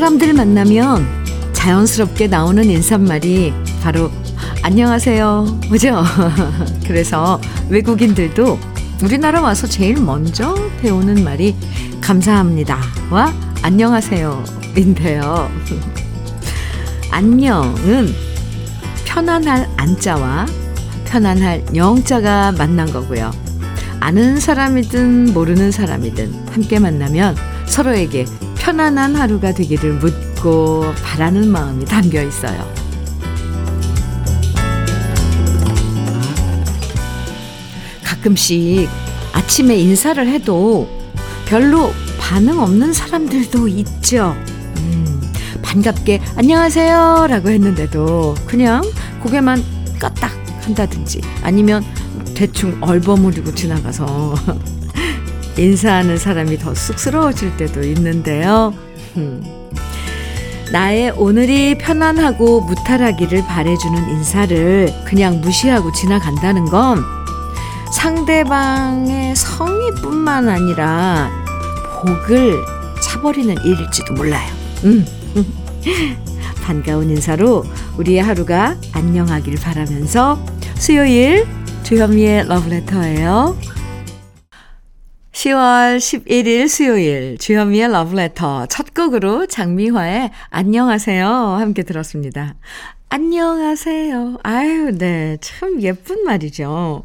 사람들 만나면 자연스럽게 나오는 인사말이 바로 안녕하세요. 그죠? 그래서 외국인들도 우리나라 와서 제일 먼저 배우는 말이 감사합니다와 안녕하세요인데요. 안녕은 편안할 안자와 편안할 영자가 만난 거고요. 아는 사람이든 모르는 사람이든 함께 만나면 서로에게 편안한 하루가 되기를 묻고 바라는 마음이 담겨 있어요. 가끔씩 아침에 인사를 해도 별로 반응 없는 사람들도 있죠. 반갑게 안녕하세요 라고 했는데도 그냥 고개만 까딱 한다든지 아니면 대충 얼버무리고 지나가서 인사하는 사람이 더 쑥스러워질 때도 있는데요. 나의 오늘이 편안하고 무탈하기를 바라주는 인사를 그냥 무시하고 지나간다는 건 상대방의 성의뿐만 아니라 복을 차버리는 일일지도 몰라요. 반가운 인사로 우리의 하루가 안녕하길 바라면서 수요일 주현미의 러브레터예요. 10월 11일 수요일 주현미의 러브레터 첫 곡으로 장미화의 안녕하세요 함께 들었습니다. 안녕하세요. 아유, 네. 참 예쁜 말이죠.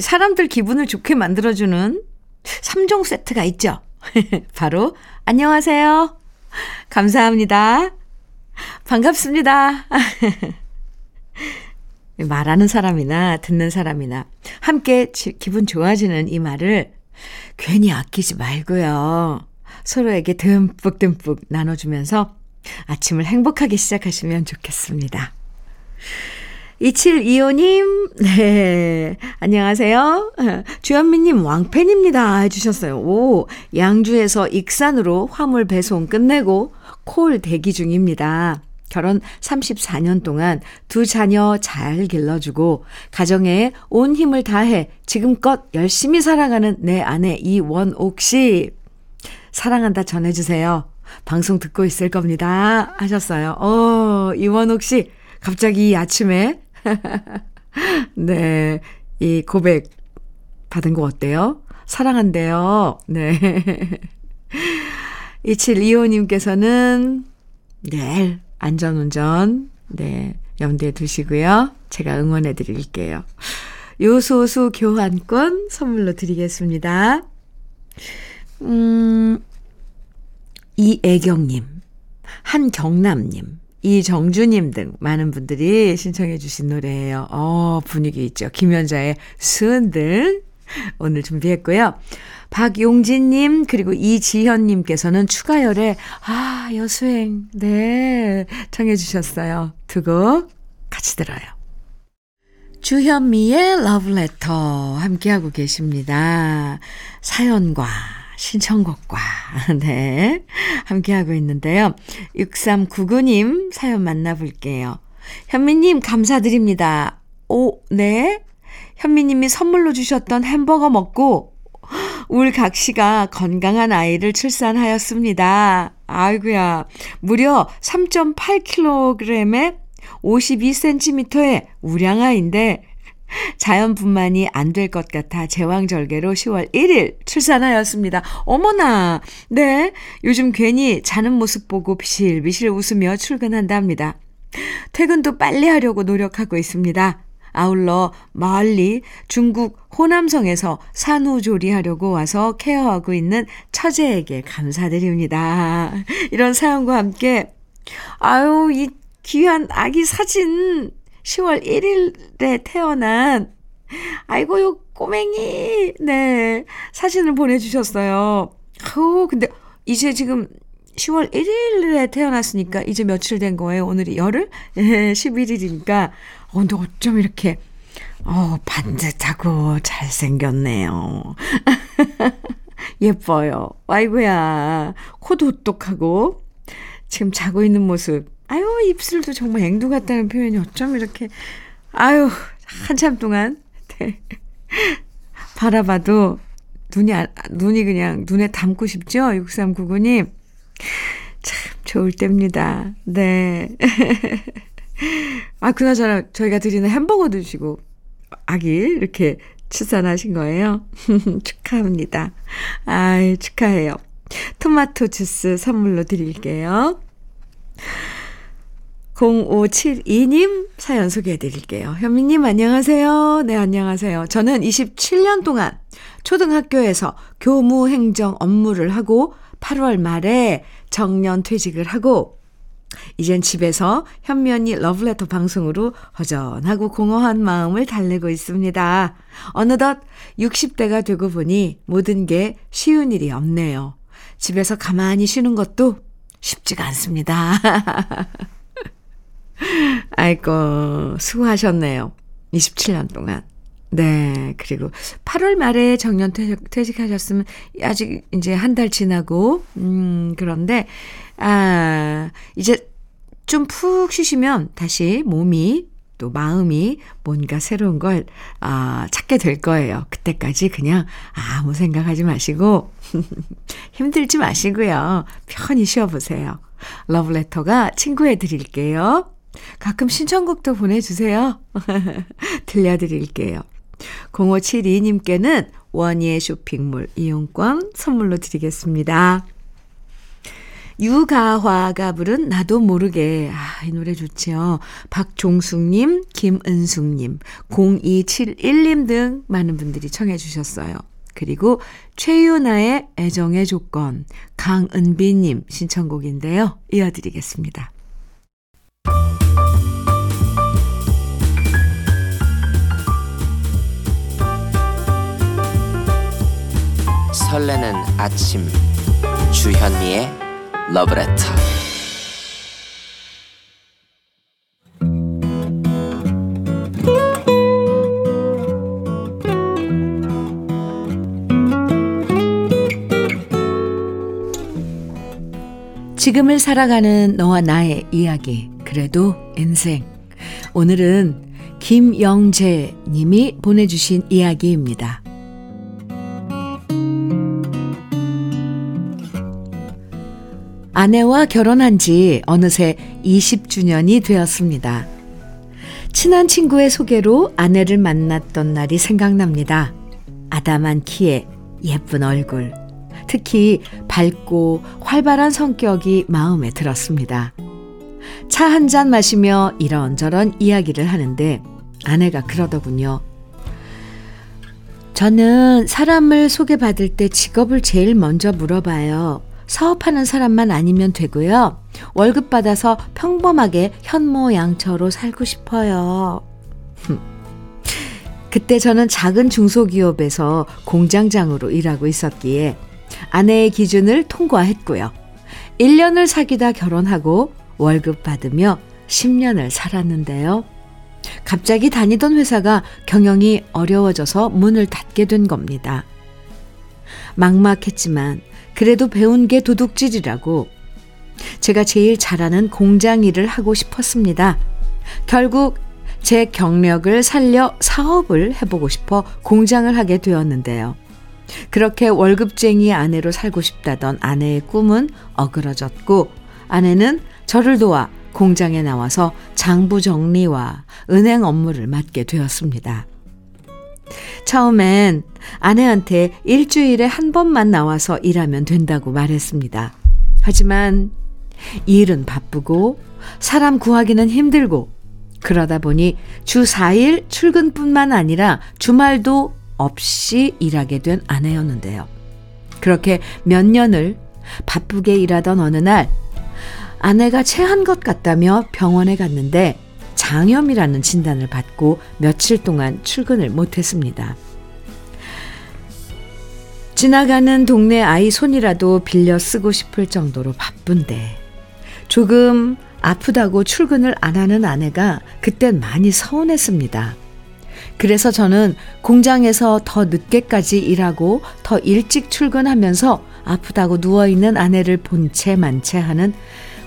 사람들 기분을 좋게 만들어주는 3종 세트가 있죠. 바로 안녕하세요. 감사합니다. 반갑습니다. 말하는 사람이나 듣는 사람이나 함께 기분 좋아지는 이 말을 괜히 아끼지 말고요. 서로에게 듬뿍듬뿍 나눠주면서 아침을 행복하게 시작하시면 좋겠습니다. 2725님, 네. 안녕하세요. 주현미님 왕팬입니다. 해주셨어요. 오, 양주에서 익산으로 화물 배송 끝내고 콜 대기 중입니다. 결혼 34년 동안 두 자녀 잘 길러주고 가정에 온 힘을 다해 지금껏 열심히 살아가는 내 아내 이원옥 씨 사랑한다 전해주세요. 방송 듣고 있을 겁니다. 하셨어요. 이원옥 씨 갑자기 이 아침에 네, 이 고백 받은 거 어때요? 사랑한대요. 네. 2725님께서는 내일 안전운전 네 염두에 두시고요. 제가 응원해 드릴게요. 요소수 교환권 선물로 드리겠습니다. 이애경님, 한경남님, 이정주님 등 많은 분들이 신청해 주신 노래예요. 분위기 있죠. 김연자의 순들 오늘 준비했고요. 박용진님 그리고 이지현님께서는 추가열에 여수행 네 청해 주셨어요. 두 곡 같이 들어요. 주현미의 러브레터 함께하고 계십니다. 사연과 신청곡과 네 함께하고 있는데요. 6399님 사연 만나볼게요. 현미님 감사드립니다. 오, 네. 현미님이 선물로 주셨던 햄버거 먹고 울각시가 건강한 아이를 출산하였습니다. 아이고야. 무려 3.8kg에 52cm의 우량아인데 자연분만이 안 될 것 같아 제왕절개로 10월 1일 출산하였습니다. 어머나. 네. 요즘 괜히 자는 모습 보고 비실비실 웃으며 출근한답니다. 퇴근도 빨리 하려고 노력하고 있습니다. 아울러 멀리 중국 호남성에서 산후조리하려고 와서 케어하고 있는 처제에게 감사드립니다. 이런 사연과 함께 아유 이 귀한 아기 사진 10월 1일에 태어난 아이고 요 꼬맹이 네 사진을 보내주셨어요. 근데 이제 지금 10월 1일에 태어났으니까 이제 며칠 된 거예요. 오늘이 열흘? 11일이니까 근데 어쩜 이렇게 반듯하고 잘생겼네요. 예뻐요. 아이고야. 코도 오똑하고 지금 자고 있는 모습 아유 입술도 정말 앵두 같다는 표현이 어쩜 이렇게 아유 한참 동안 네. 바라봐도 눈이 그냥 눈에 담고 싶죠? 6399님 참 좋을 때입니다. 네. 아, 그나저나 저희가 드리는 햄버거 드시고 아기 이렇게 출산하신 거예요. 축하합니다. 아이, 축하해요. 토마토 주스 선물로 드릴게요. 0572님 사연 소개해드릴게요. 현미님 안녕하세요. 네, 안녕하세요. 저는 27년 동안 초등학교에서 교무 행정 업무를 하고 8월 말에 정년 퇴직을 하고 이젠 집에서 현미 언니 러브레터 방송으로 허전하고 공허한 마음을 달래고 있습니다. 어느덧 60대가 되고 보니 모든 게 쉬운 일이 없네요. 집에서 가만히 쉬는 것도 쉽지가 않습니다. 아이고, 수고하셨네요. 27년 동안. 네, 그리고 8월 말에 정년 퇴직하셨으면 아직 이제 한 달 지나고, 그런데, 아, 이제 좀 푹 쉬시면 다시 몸이 또 마음이 뭔가 새로운 걸 찾게 될 거예요. 그때까지 그냥 아무 생각하지 마시고, 힘들지 마시고요. 편히 쉬어보세요. 러브레터가 친구해 드릴게요. 가끔 신청곡도 보내주세요. 들려드릴게요. 0572님께는 원예 쇼핑몰 이용권 선물로 드리겠습니다. 유가화가 부른 나도 모르게. 아, 이 노래 좋지요. 박종숙님, 김은숙님, 0271님 등 많은 분들이 청해 주셨어요. 그리고 최유나의 애정의 조건, 강은비님 신청곡인데요. 이어드리겠습니다. 설레는 아침 주현미의 러브레터. 지금을 살아가는 너와 나의 이야기, 그래도 인생. 오늘은 김영재 님이 보내주신 이야기입니다. 아내와 결혼한 지 어느새 20주년이 되었습니다. 친한 친구의 소개로 아내를 만났던 날이 생각납니다. 아담한 키에 예쁜 얼굴, 특히 밝고 활발한 성격이 마음에 들었습니다. 차 한 잔 마시며 이런저런 이야기를 하는데 아내가 그러더군요. 저는 사람을 소개받을 때 직업을 제일 먼저 물어봐요. 사업하는 사람만 아니면 되고요. 월급 받아서 평범하게 현모양처로 살고 싶어요. 그때 저는 작은 중소기업에서 공장장으로 일하고 있었기에 아내의 기준을 통과했고요. 1년을 사귀다 결혼하고 월급 받으며 10년을 살았는데요. 갑자기 다니던 회사가 경영이 어려워져서 문을 닫게 된 겁니다. 막막했지만 그래도 배운 게 도둑질이라고 제가 제일 잘하는 공장 일을 하고 싶었습니다. 결국 제 경력을 살려 사업을 해보고 싶어 공장을 하게 되었는데요. 그렇게 월급쟁이 아내로 살고 싶다던 아내의 꿈은 어그러졌고 아내는 저를 도와 공장에 나와서 장부 정리와 은행 업무를 맡게 되었습니다. 처음엔 아내한테 일주일에 한 번만 나와서 일하면 된다고 말했습니다. 하지만 일은 바쁘고 사람 구하기는 힘들고 그러다 보니 주 4일 출근뿐만 아니라 주말도 없이 일하게 된 아내였는데요. 그렇게 몇 년을 바쁘게 일하던 어느 날 아내가 체한 것 같다며 병원에 갔는데 장염이라는 진단을 받고 며칠 동안 출근을 못했습니다. 지나가는 동네 아이 손이라도 빌려 쓰고 싶을 정도로 바쁜데 조금 아프다고 출근을 안 하는 아내가 그땐 많이 서운했습니다. 그래서 저는 공장에서 더 늦게까지 일하고 더 일찍 출근하면서 아프다고 누워있는 아내를 본 채 만 채 하는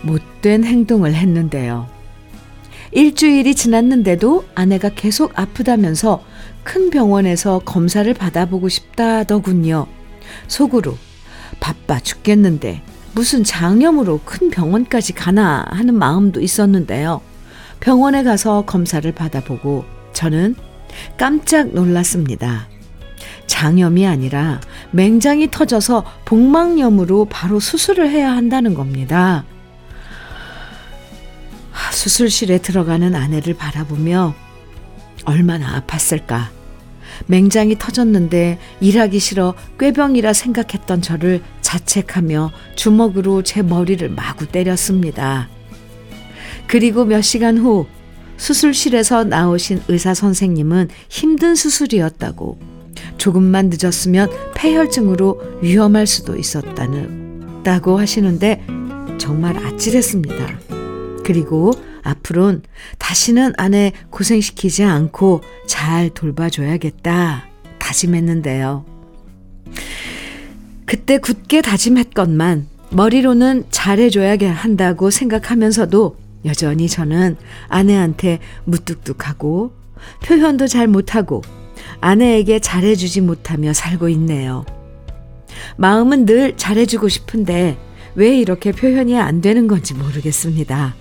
못된 행동을 했는데요. 일주일이 지났는데도 아내가 계속 아프다면서 큰 병원에서 검사를 받아보고 싶다더군요. 속으로 바빠 죽겠는데 무슨 장염으로 큰 병원까지 가나 하는 마음도 있었는데요. 병원에 가서 검사를 받아보고 저는 깜짝 놀랐습니다. 장염이 아니라 맹장이 터져서 복막염으로 바로 수술을 해야 한다는 겁니다. 수술실에 들어가는 아내를 바라보며 얼마나 아팠을까. 맹장이 터졌는데 일하기 싫어 꾀병이라 생각했던 저를 자책하며 주먹으로 제 머리를 마구 때렸습니다. 그리고 몇 시간 후 수술실에서 나오신 의사 선생님은 힘든 수술이었다고, 조금만 늦었으면 폐혈증으로 위험할 수도 있었다고 하시는데 정말 아찔했습니다. 그리고 앞으로는 다시는 아내 고생시키지 않고 잘 돌봐줘야겠다 다짐했는데요. 그때 굳게 다짐했건만 머리로는 잘해줘야 한다고 생각하면서도 여전히 저는 아내한테 무뚝뚝하고 표현도 잘 못하고 아내에게 잘해주지 못하며 살고 있네요. 마음은 늘 잘해주고 싶은데 왜 이렇게 표현이 안 되는 건지 모르겠습니다.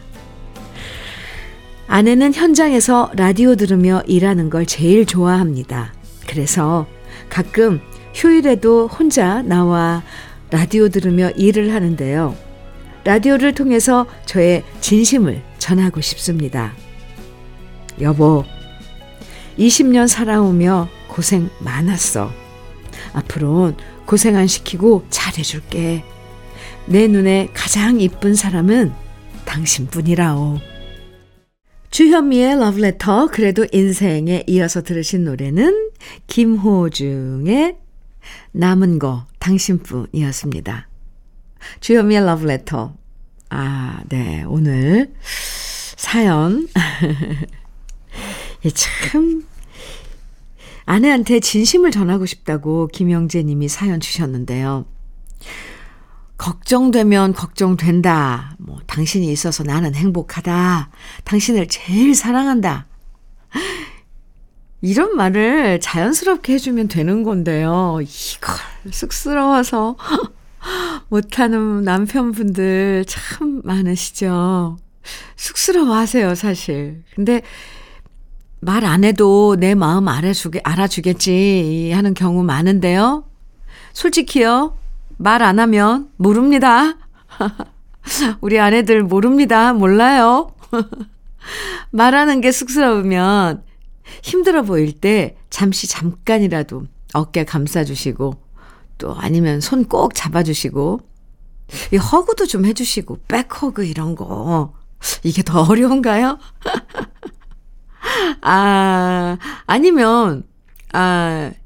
아내는 현장에서 라디오 들으며 일하는 걸 제일 좋아합니다. 그래서 가끔 휴일에도 혼자 나와 라디오 들으며 일을 하는데요. 라디오를 통해서 저의 진심을 전하고 싶습니다. 여보, 20년 살아오며 고생 많았어. 앞으로는 고생 안 시키고 잘해줄게. 내 눈에 가장 이쁜 사람은 당신뿐이라오. 주현미의 러브레터, 그래도 인생에 이어서 들으신 노래는 김호중의 남은 거 당신뿐이었습니다. 주현미의 러브레터. 아, 네. 오늘 사연. 참, 아내한테 진심을 전하고 싶다고 김영재 님이 사연 주셨는데요. 걱정되면 걱정된다. 당신이 있어서 나는 행복하다. 당신을 제일 사랑한다. 이런 말을 자연스럽게 해주면 되는 건데요. 이걸 쑥스러워서 못하는 남편분들 참 많으시죠. 쑥스러워하세요, 사실. 근데 말 안 해도 내 마음 알아주겠지 하는 경우 많은데요. 솔직히요. 말 안 하면 모릅니다. 우리 아내들 모릅니다. 몰라요. 말하는 게 쑥스러우면 힘들어 보일 때 잠깐이라도 어깨 감싸주시고 또 아니면 손 꼭 잡아주시고 이 허그도 좀 해주시고 백허그 이런 거 이게 더 어려운가요? 아니면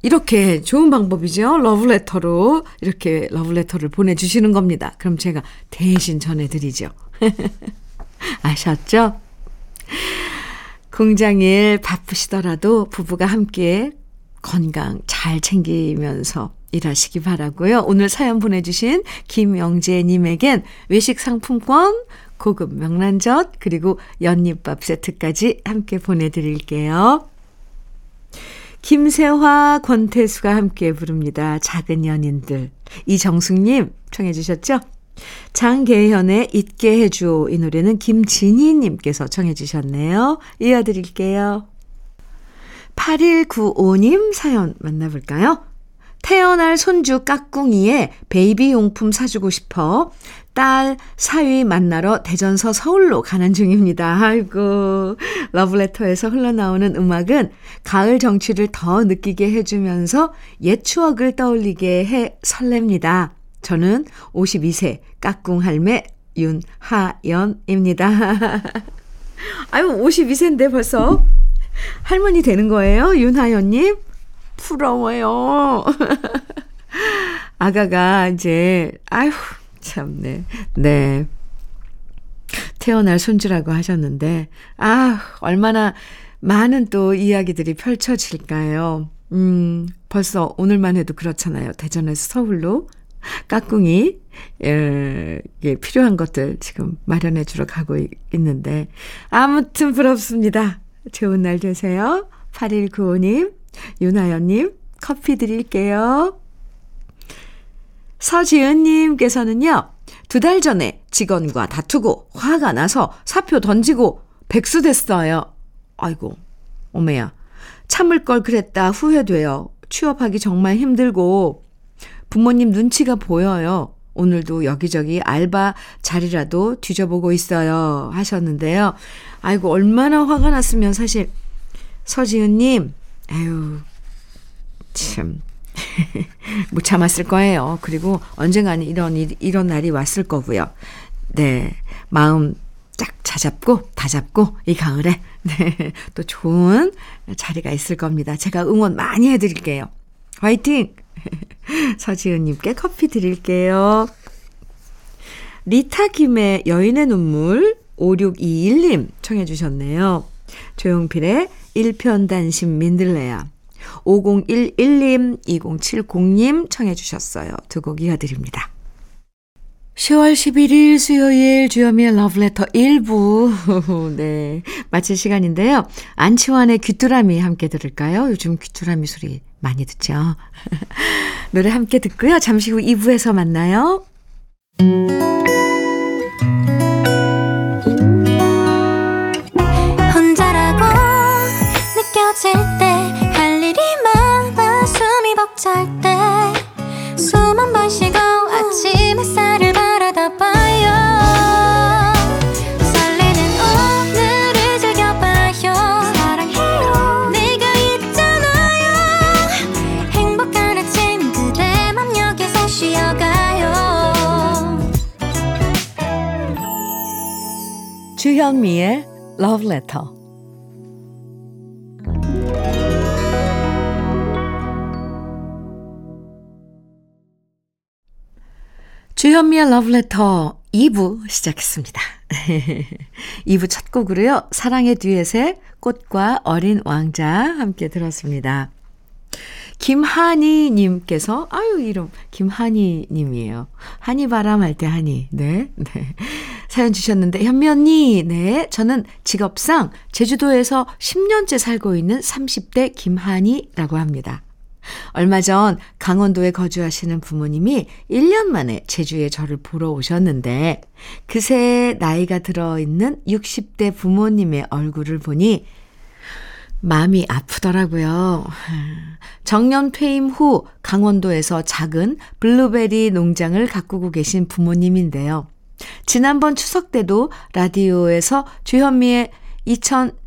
이렇게 좋은 방법이죠. 러브레터로 이렇게 러브레터를 보내주시는 겁니다. 그럼 제가 대신 전해드리죠. 아셨죠? 공장일 바쁘시더라도 부부가 함께 건강 잘 챙기면서 일하시기 바라고요. 오늘 사연 보내주신 김영재님에겐 외식 상품권, 고급 명란젓, 그리고 연잎밥 세트까지 함께 보내드릴게요. 김세화, 권태수가 함께 부릅니다. 작은 연인들. 이정숙님 청해 주셨죠? 장계현의 잊게 해줘. 이 노래는 김진희님께서 청해 주셨네요. 이어드릴게요. 8195님 사연 만나볼까요? 태어날 손주 깍꿍이에 베이비 용품 사주고 싶어 딸 사위 만나러 대전서 서울로 가는 중입니다. 아이고, 러브레터에서 흘러나오는 음악은 가을 정취를 더 느끼게 해주면서 옛 추억을 떠올리게 해 설렙니다. 저는 52세 깍꿍 할매 윤하연입니다. 아유, 52세인데 벌써 할머니 되는 거예요? 윤하연님? 부러워요. 아가가 이제, 아휴, 참네. 네. 태어날 손주라고 하셨는데, 얼마나 많은 또 이야기들이 펼쳐질까요? 벌써 오늘만 해도 그렇잖아요. 대전에서 서울로 깍꿍이, 필요한 것들 지금 마련해 주러 가고 있는데, 아무튼 부럽습니다. 좋은 날 되세요. 8195님. 유나연님 커피 드릴게요. 서지은님께서는요. 두 달 전에 직원과 다투고 화가 나서 사표 던지고 백수됐어요. 아이고, 어메야. 참을 걸 그랬다 후회돼요. 취업하기 정말 힘들고 부모님 눈치가 보여요. 오늘도 여기저기 알바 자리라도 뒤져보고 있어요. 하셨는데요. 아이고, 얼마나 화가 났으면 사실 서지은님, 아유, 참 못 참았을 거예요. 그리고 언젠가는 이런 날이 왔을 거고요. 네, 마음 쫙 잡고 다잡고 이 가을에 네, 또 좋은 자리가 있을 겁니다. 제가 응원 많이 해드릴게요. 화이팅! 서지은님께 커피 드릴게요. 리타김의 여인의 눈물 5621님 청해 주셨네요. 조용필의 일편단심 민들레야 5011님 2070님 청해 주셨어요. 두 곡 이어드립니다. 10월 11일 수요일 주현미의 러브레터 1부 네, 마칠 시간인데요. 안치환의 귀뚜라미 함께 들을까요? 요즘 귀뚜라미 소리 많이 듣죠. 노래 함께 듣고요. 잠시 후 2부에서 만나요. 혼자라고 느껴질 때 할 일이 많아 숨이 벅찰 때 숨 한 번 쉬고 아침 햇살을 바라다 봐요. 설레는 오늘을 즐겨봐요. 사랑해요. 내가 있잖아요. 행복한 아침 그대 맘 여기서 쉬어가요. 주현미의 러브레터. 주현미의 러브레터 2부 시작했습니다. 2부 첫 곡으로요. 사랑의 듀엣의 꽃과 어린 왕자 함께 들었습니다. 김하니 님께서 아유 이름 김하니 님이에요. 한이바람 할 때 하니. 네, 네. 사연 주셨는데 현미 언니. 네. 저는 직업상 제주도에서 10년째 살고 있는 30대 김하니라고 합니다. 얼마 전 강원도에 거주하시는 부모님이 1년 만에 제주에 저를 보러 오셨는데 그새 나이가 들어있는 60대 부모님의 얼굴을 보니 마음이 아프더라고요. 정년 퇴임 후 강원도에서 작은 블루베리 농장을 가꾸고 계신 부모님인데요. 지난번 추석 때도 라디오에서 주현미의 2013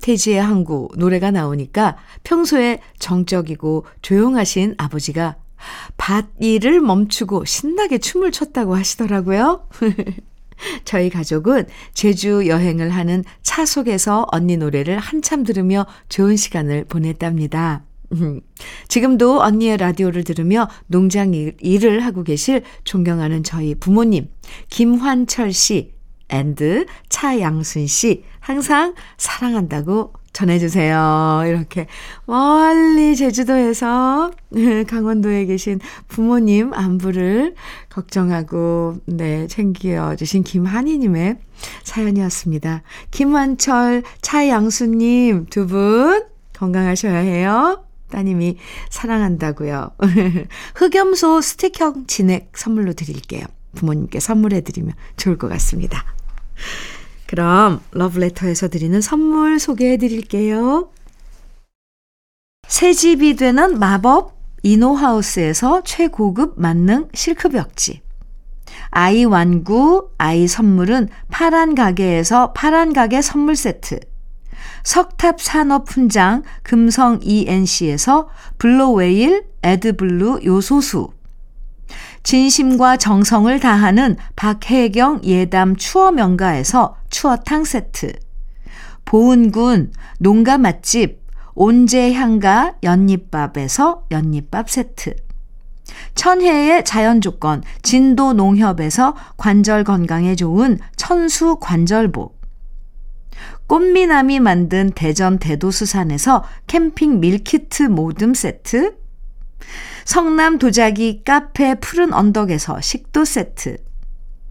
대지의 항구 노래가 나오니까 평소에 정적이고 조용하신 아버지가 밭 일을 멈추고 신나게 춤을 췄다고 하시더라고요. 저희 가족은 제주 여행을 하는 차 속에서 언니 노래를 한참 들으며 좋은 시간을 보냈답니다. 지금도 언니의 라디오를 들으며 농장 일을 하고 계실 존경하는 저희 부모님 김환철 씨 앤드 차양순 씨 항상 사랑한다고 전해주세요. 이렇게 멀리 제주도에서 강원도에 계신 부모님 안부를 걱정하고 네 챙겨주신 김한희님의 사연이었습니다. 김환철, 차양수님 두 분 건강하셔야 해요. 따님이 사랑한다고요. 흑염소 스틱형 진액 선물로 드릴게요. 부모님께 선물해드리면 좋을 것 같습니다. 그럼 러브레터에서 드리는 선물 소개해드릴게요. 새집이 되는 마법 이노하우스에서 최고급 만능 실크벽지 아이 완구 아이 선물은 파란 가게에서 파란 가게 선물 세트 석탑산업훈장 금성 ENC에서 블루웨일 에드블루 요소수 진심과 정성을 다하는 박혜경 예담 추어명가에서 추어탕 세트 보은군 농가 맛집 온재향가 연잎밥에서 연잎밥 세트 천혜의 자연조건 진도농협에서 관절 건강에 좋은 천수 관절보 꽃미남이 만든 대전 대도수산에서 캠핑 밀키트 모듬 세트 성남 도자기 카페 푸른 언덕에서 식도 세트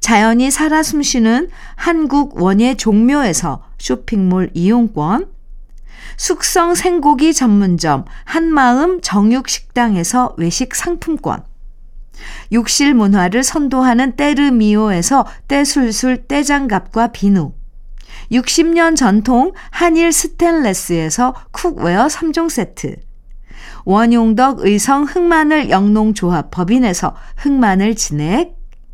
자연이 살아 숨쉬는 한국 원예 종묘에서 쇼핑몰 이용권, 숙성 생고기 전문점 한마음 정육식당에서 외식 상품권, 욕실 문화를 선도하는 때르미오에서 때술술 때장갑과 비누, 60년 전통 한일 스텐레스에서 쿡웨어 3종 세트, 원용덕 의성 흑마늘 영농조합 법인에서 흑마늘 진액,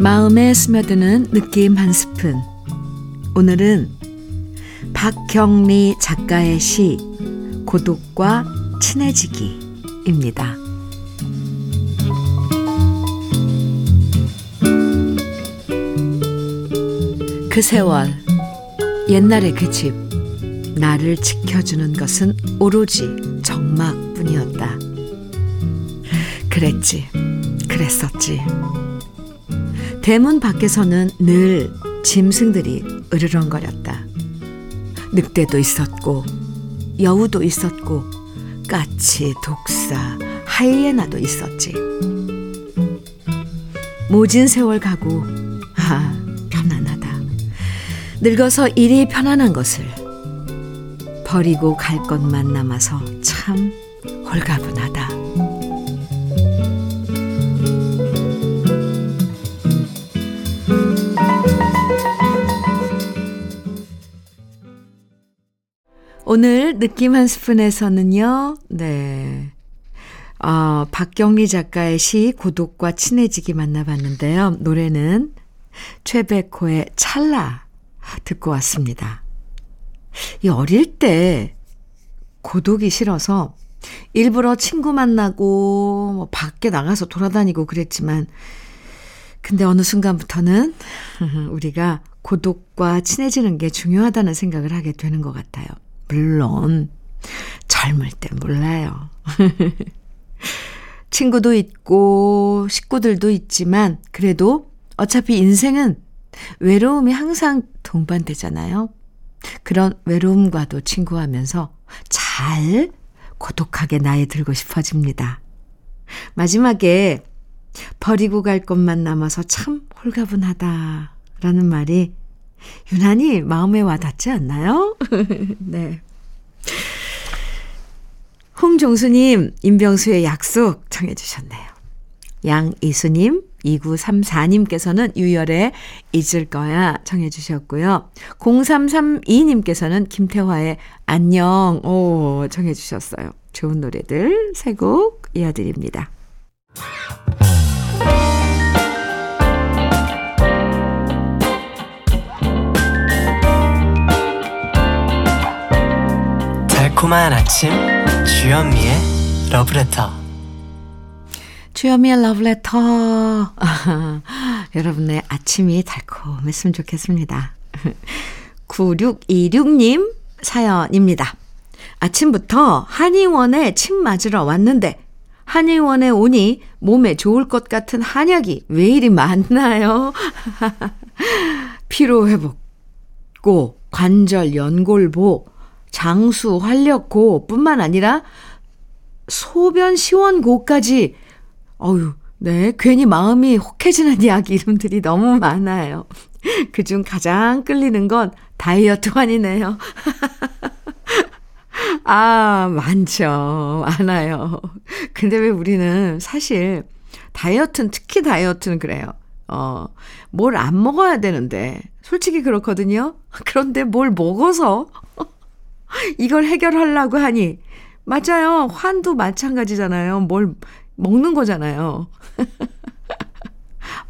마음에 스며드는 느낌 한 스푼. 오늘은 박경리 작가의 시 고독과 친해지기입니다. 그 세월, 옛날의 그 집, 나를 지켜주는 것은 오로지 정막뿐이었다. 그랬지, 그랬었지. 대문 밖에서는 늘 짐승들이 으르렁거렸다. 늑대도 있었고 여우도 있었고 까치, 독사, 하이에나도 있었지. 모진 세월 가고 아, 편안하다. 늙어서 일이 편안한 것을 버리고 갈 것만 남아서 참 홀가분하다. 오늘 느낌 한 스푼에서는요, 박경리 작가의 시 고독과 친해지기 만나봤는데요. 노래는 최백호의 찰나 듣고 왔습니다. 이 어릴 때 고독이 싫어서 일부러 친구 만나고 뭐 밖에 나가서 돌아다니고 그랬지만, 근데 어느 순간부터는 우리가 고독과 친해지는 게 중요하다는 생각을 하게 되는 것 같아요. 물론 젊을 때 몰라요. 친구도 있고 식구들도 있지만 그래도 어차피 인생은 외로움이 항상 동반되잖아요. 그런 외로움과도 친구하면서 잘 고독하게 나이 들고 싶어집니다. 마지막에 버리고 갈 것만 남아서 참 홀가분하다라는 말이 유난히 마음에 와닿지 않나요? 네. 홍종수님, 임병수의 약속 청해 주셨네요. 양이수님, 2934님께서는 유열의 잊을 거야 청해 주셨고요. 0332님께서는 김태화의 안녕 오 청해 주셨어요. 좋은 노래들 세 곡 이어드립니다. 고마운 아침 주현미의 러브레터. 주현미의 러브레터. 여러분의 아침이 달콤했으면 좋겠습니다. 9626님 사연입니다. 아침부터 한의원에 침 맞으러 왔는데 한의원에 오니 몸에 좋을 것 같은 한약이 왜 이리 많나요? 피로 회복, 고 관절 연골보, 장수, 활력고 뿐만 아니라 소변 시원고까지, 괜히 마음이 혹해지는 약 이름들이 너무 많아요. 그중 가장 끌리는 건 다이어트환이네요. 아, 많죠. 많아요. 근데 왜 우리는 사실 다이어트는, 특히 다이어트는 그래요. 뭘 안 먹어야 되는데, 솔직히 그렇거든요. 그런데 뭘 먹어서 이걸 해결하려고 하니 맞아요. 환도 마찬가지잖아요. 뭘 먹는 거잖아요.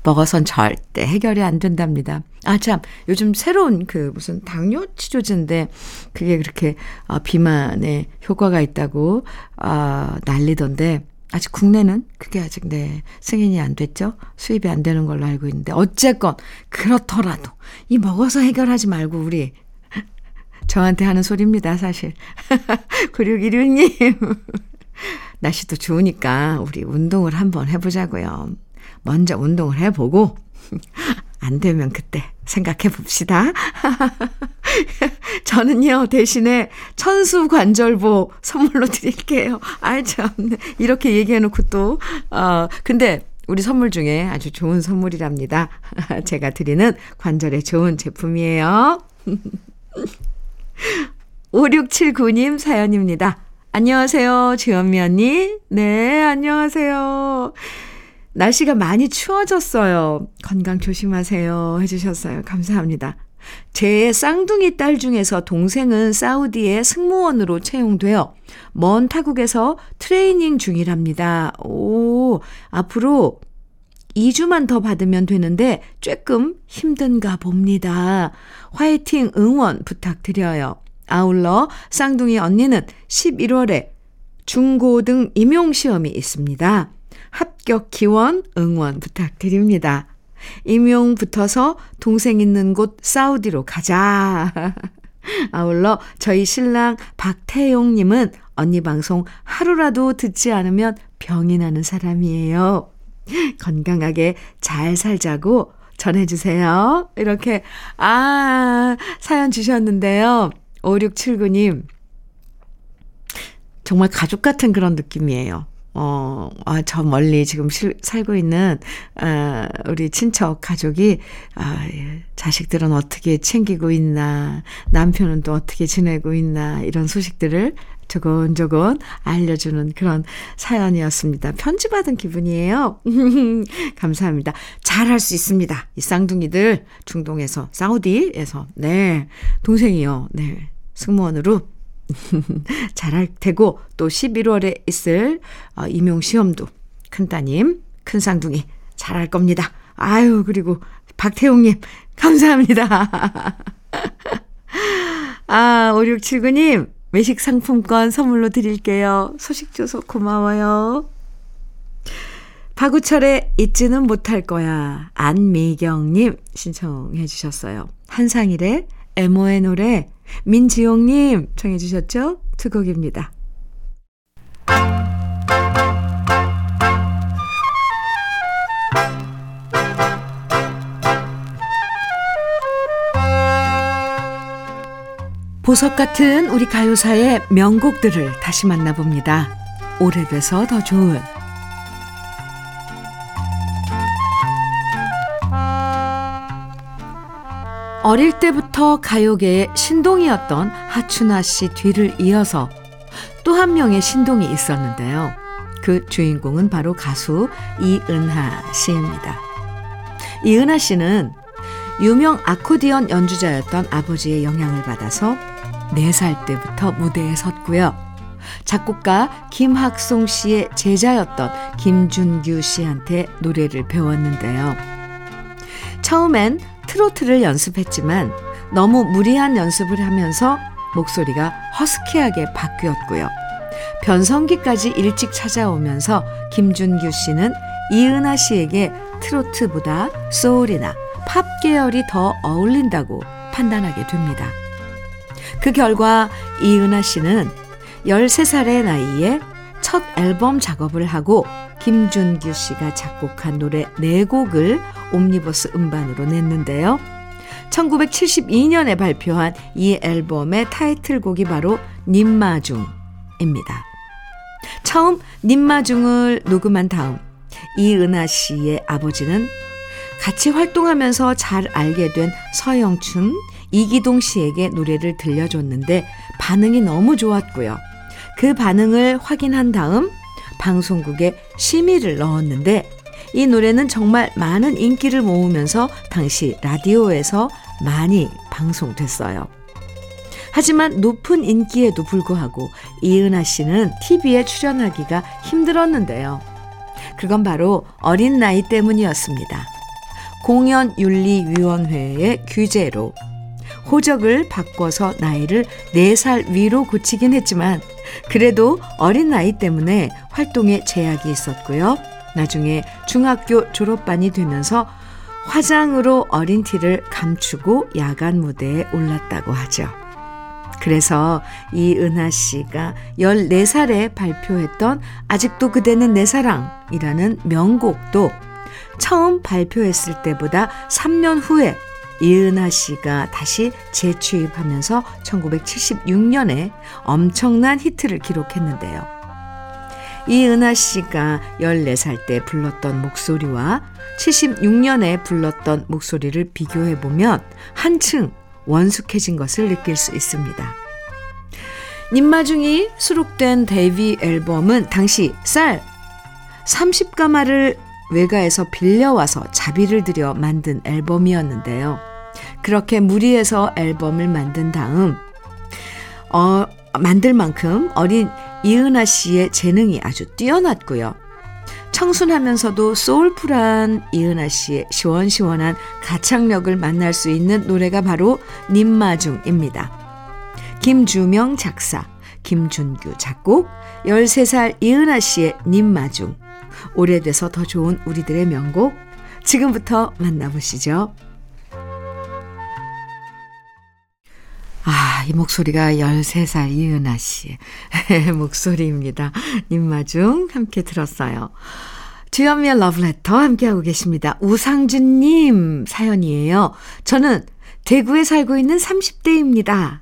먹어선 절대 해결이 안 된답니다. 아, 참. 요즘 새로운 그 무슨 당뇨 치료제인데 그게 그렇게 비만에 효과가 있다고 난리던데 아직 국내는 그게 아직 네, 승인이 안 됐죠. 수입이 안 되는 걸로 알고 있는데 어쨌건 그렇더라도 이 먹어서 해결하지 말고 우리 저한테 하는 소리입니다. 사실. 9616님. 날씨도 좋으니까 우리 운동을 한번 해보자고요. 먼저 운동을 해보고 안 되면 그때 생각해 봅시다. 저는요 대신에 천수관절보 선물로 드릴게요. 아 참 이렇게 얘기해놓고 또 근데 우리 선물 중에 아주 좋은 선물이랍니다. 제가 드리는 관절에 좋은 제품이에요. 5679님 사연입니다. 안녕하세요 주현미 언니. 네 안녕하세요. 날씨가 많이 추워졌어요. 건강 조심하세요 해주셨어요. 감사합니다. 제 쌍둥이 딸 중에서 동생은 사우디에 승무원으로 채용되어 먼 타국에서 트레이닝 중이랍니다. 오, 앞으로 2주만 더 받으면 되는데 조금 힘든가 봅니다. 화이팅 응원 부탁드려요. 아울러 쌍둥이 언니는 11월에 중고등 임용시험이 있습니다. 합격 기원 응원 부탁드립니다. 임용 붙어서 동생 있는 곳 사우디로 가자. 아울러 저희 신랑 박태용님은 언니 방송 하루라도 듣지 않으면 병이 나는 사람이에요. 건강하게 잘 살자고 전해주세요. 이렇게 사연 주셨는데요. 5679님 정말 가족 같은 그런 느낌이에요. 저 멀리 지금 살고 있는, 우리 친척 가족이, 자식들은 어떻게 챙기고 있나, 남편은 또 어떻게 지내고 있나, 이런 소식들을 조곤조곤 알려주는 그런 사연이었습니다. 편지받은 기분이에요. 감사합니다. 잘할 수 있습니다. 이 쌍둥이들, 중동에서, 사우디에서, 네, 동생이요, 네, 승무원으로. 잘할 테고 또 11월에 있을 임용시험도 큰따님 큰쌍둥이 잘할 겁니다. 아유 그리고 박태용님 감사합니다. 5679님 외식 상품권 선물로 드릴게요. 소식 줘서 고마워요. 박우철의 잊지는 못할 거야 안미경님 신청해 주셨어요. 한상일의 MO의 노래 민지용님 청해 주셨죠? 두 곡입니다. 보석 같은 우리 가요사의 명곡들을 다시 만나봅니다. 오래돼서 더 좋은 어릴 때부터 가요계의 신동이었던 하춘하 씨 뒤를 이어서 또 한 명의 신동이 있었는데요. 그 주인공은 바로 가수 이은하 씨입니다. 이은하 씨는 유명 아코디언 연주자였던 아버지의 영향을 받아서 4살 때부터 무대에 섰고요. 작곡가 김학송 씨의 제자였던 김준규 씨한테 노래를 배웠는데요. 처음엔 트로트를 연습했지만 너무 무리한 연습을 하면서 목소리가 허스키하게 바뀌었고요. 변성기까지 일찍 찾아오면서 김준규 씨는 이은하 씨에게 트로트보다 소울이나 팝 계열이 더 어울린다고 판단하게 됩니다. 그 결과 이은하 씨는 13살의 나이에 첫 앨범 작업을 하고 김준규 씨가 작곡한 노래 4곡을 옴니버스 음반으로 냈는데요. 1972년에 발표한 이 앨범의 타이틀곡이 바로 님마중입니다. 처음 님마중을 녹음한 다음 이은하 씨의 아버지는 같이 활동하면서 잘 알게 된 서영춘, 이기동 씨에게 노래를 들려줬는데 반응이 너무 좋았고요. 그 반응을 확인한 다음 방송국에 심의를 넣었는데 이 노래는 정말 많은 인기를 모으면서 당시 라디오에서 많이 방송됐어요. 하지만 높은 인기에도 불구하고 이은하 씨는 TV에 출연하기가 힘들었는데요. 그건 바로 어린 나이 때문이었습니다. 공연윤리위원회의 규제로 호적을 바꿔서 나이를 4살 위로 고치긴 했지만 그래도 어린 나이 때문에 활동에 제약이 있었고요. 나중에 중학교 졸업반이 되면서 화장으로 어린 티를 감추고 야간 무대에 올랐다고 하죠. 그래서 이은하 씨가 14살에 발표했던 아직도 그대는 내 사랑이라는 명곡도 처음 발표했을 때보다 3년 후에 이은하 씨가 다시 재취입하면서 1976년에 엄청난 히트를 기록했는데요. 이은하 씨가 14살 때 불렀던 목소리와 76년에 불렀던 목소리를 비교해보면 한층 원숙해진 것을 느낄 수 있습니다. 님마중이 수록된 데뷔 앨범은 당시 쌀 30가마를 외가에서 빌려와서 자비를 들여 만든 앨범이었는데요. 그렇게 무리해서 앨범을 만든 다음 만들 만큼 어린 이은하 씨의 재능이 아주 뛰어났고요. 청순하면서도 소울풀한 이은하 씨의 시원시원한 가창력을 만날 수 있는 노래가 바로 님마중입니다. 김주명 작사, 김준규 작곡, 13살 이은하 씨의 님마중. 오래돼서 더 좋은 우리들의 명곡 지금부터 만나보시죠. 아, 이 목소리가 13살 이은하 씨의 목소리입니다. 님마중 함께 들었어요. 주현미의 러브레터 함께하고 계십니다. 우상준님 사연이에요. 저는 대구에 살고 있는 30대입니다.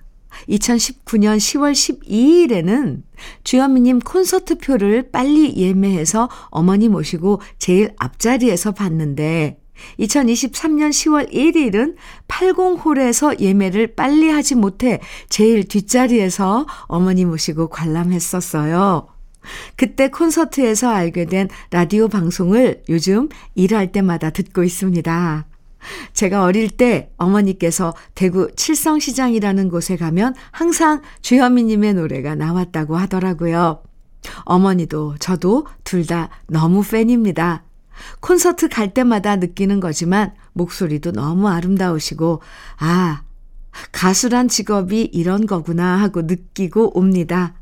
2019년 10월 12일에는 주현미님 콘서트표를 빨리 예매해서 어머니 모시고 제일 앞자리에서 봤는데 2023년 10월 1일은 80홀에서 예매를 빨리 하지 못해 제일 뒷자리에서 어머니 모시고 관람했었어요. 그때 콘서트에서 알게 된 라디오 방송을 요즘 일할 때마다 듣고 있습니다. 제가 어릴 때 어머니께서 대구 칠성시장이라는 곳에 가면 항상 주현미님의 노래가 나왔다고 하더라고요. 어머니도 저도 둘 다 너무 팬입니다. 콘서트 갈 때마다 느끼는 거지만 목소리도 너무 아름다우시고 아, 가수란 직업이 이런 거구나 하고 느끼고 옵니다.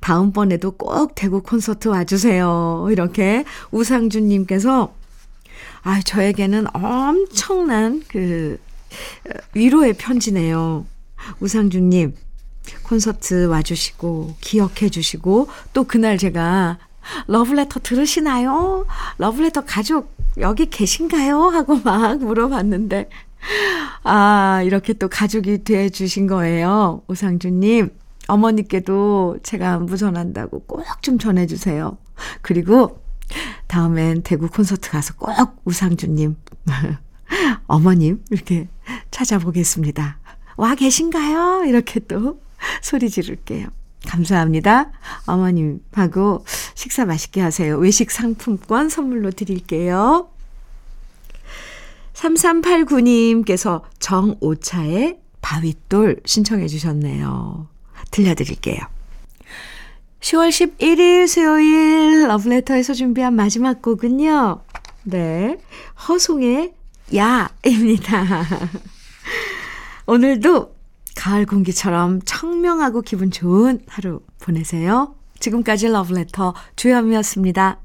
다음번에도 꼭 대구 콘서트 와주세요. 이렇게 우상준님께서 아, 저에게는 엄청난 위로의 편지네요. 우상준님, 콘서트 와주시고, 기억해주시고, 또 그날 제가 러브레터 들으시나요? 러브레터 가족 여기 계신가요? 하고 막 물어봤는데, 아, 이렇게 또 가족이 돼주신 거예요. 우상준님, 어머니께도 제가 안부 전한다고 꼭 좀 전해주세요. 그리고, 다음엔 대구 콘서트 가서 꼭 우상준님, 어머님 이렇게 찾아보겠습니다. 와 계신가요? 이렇게 또 소리 지를게요. 감사합니다. 어머님하고 식사 맛있게 하세요. 외식 상품권 선물로 드릴게요. 3389님께서 정오차의 바윗돌 신청해 주셨네요. 들려드릴게요. 10월 11일 수요일 러브레터에서 준비한 마지막 곡은요. 네, 허송의 야입니다. 오늘도 가을 공기처럼 청명하고 기분 좋은 하루 보내세요. 지금까지 러브레터 주현미였습니다.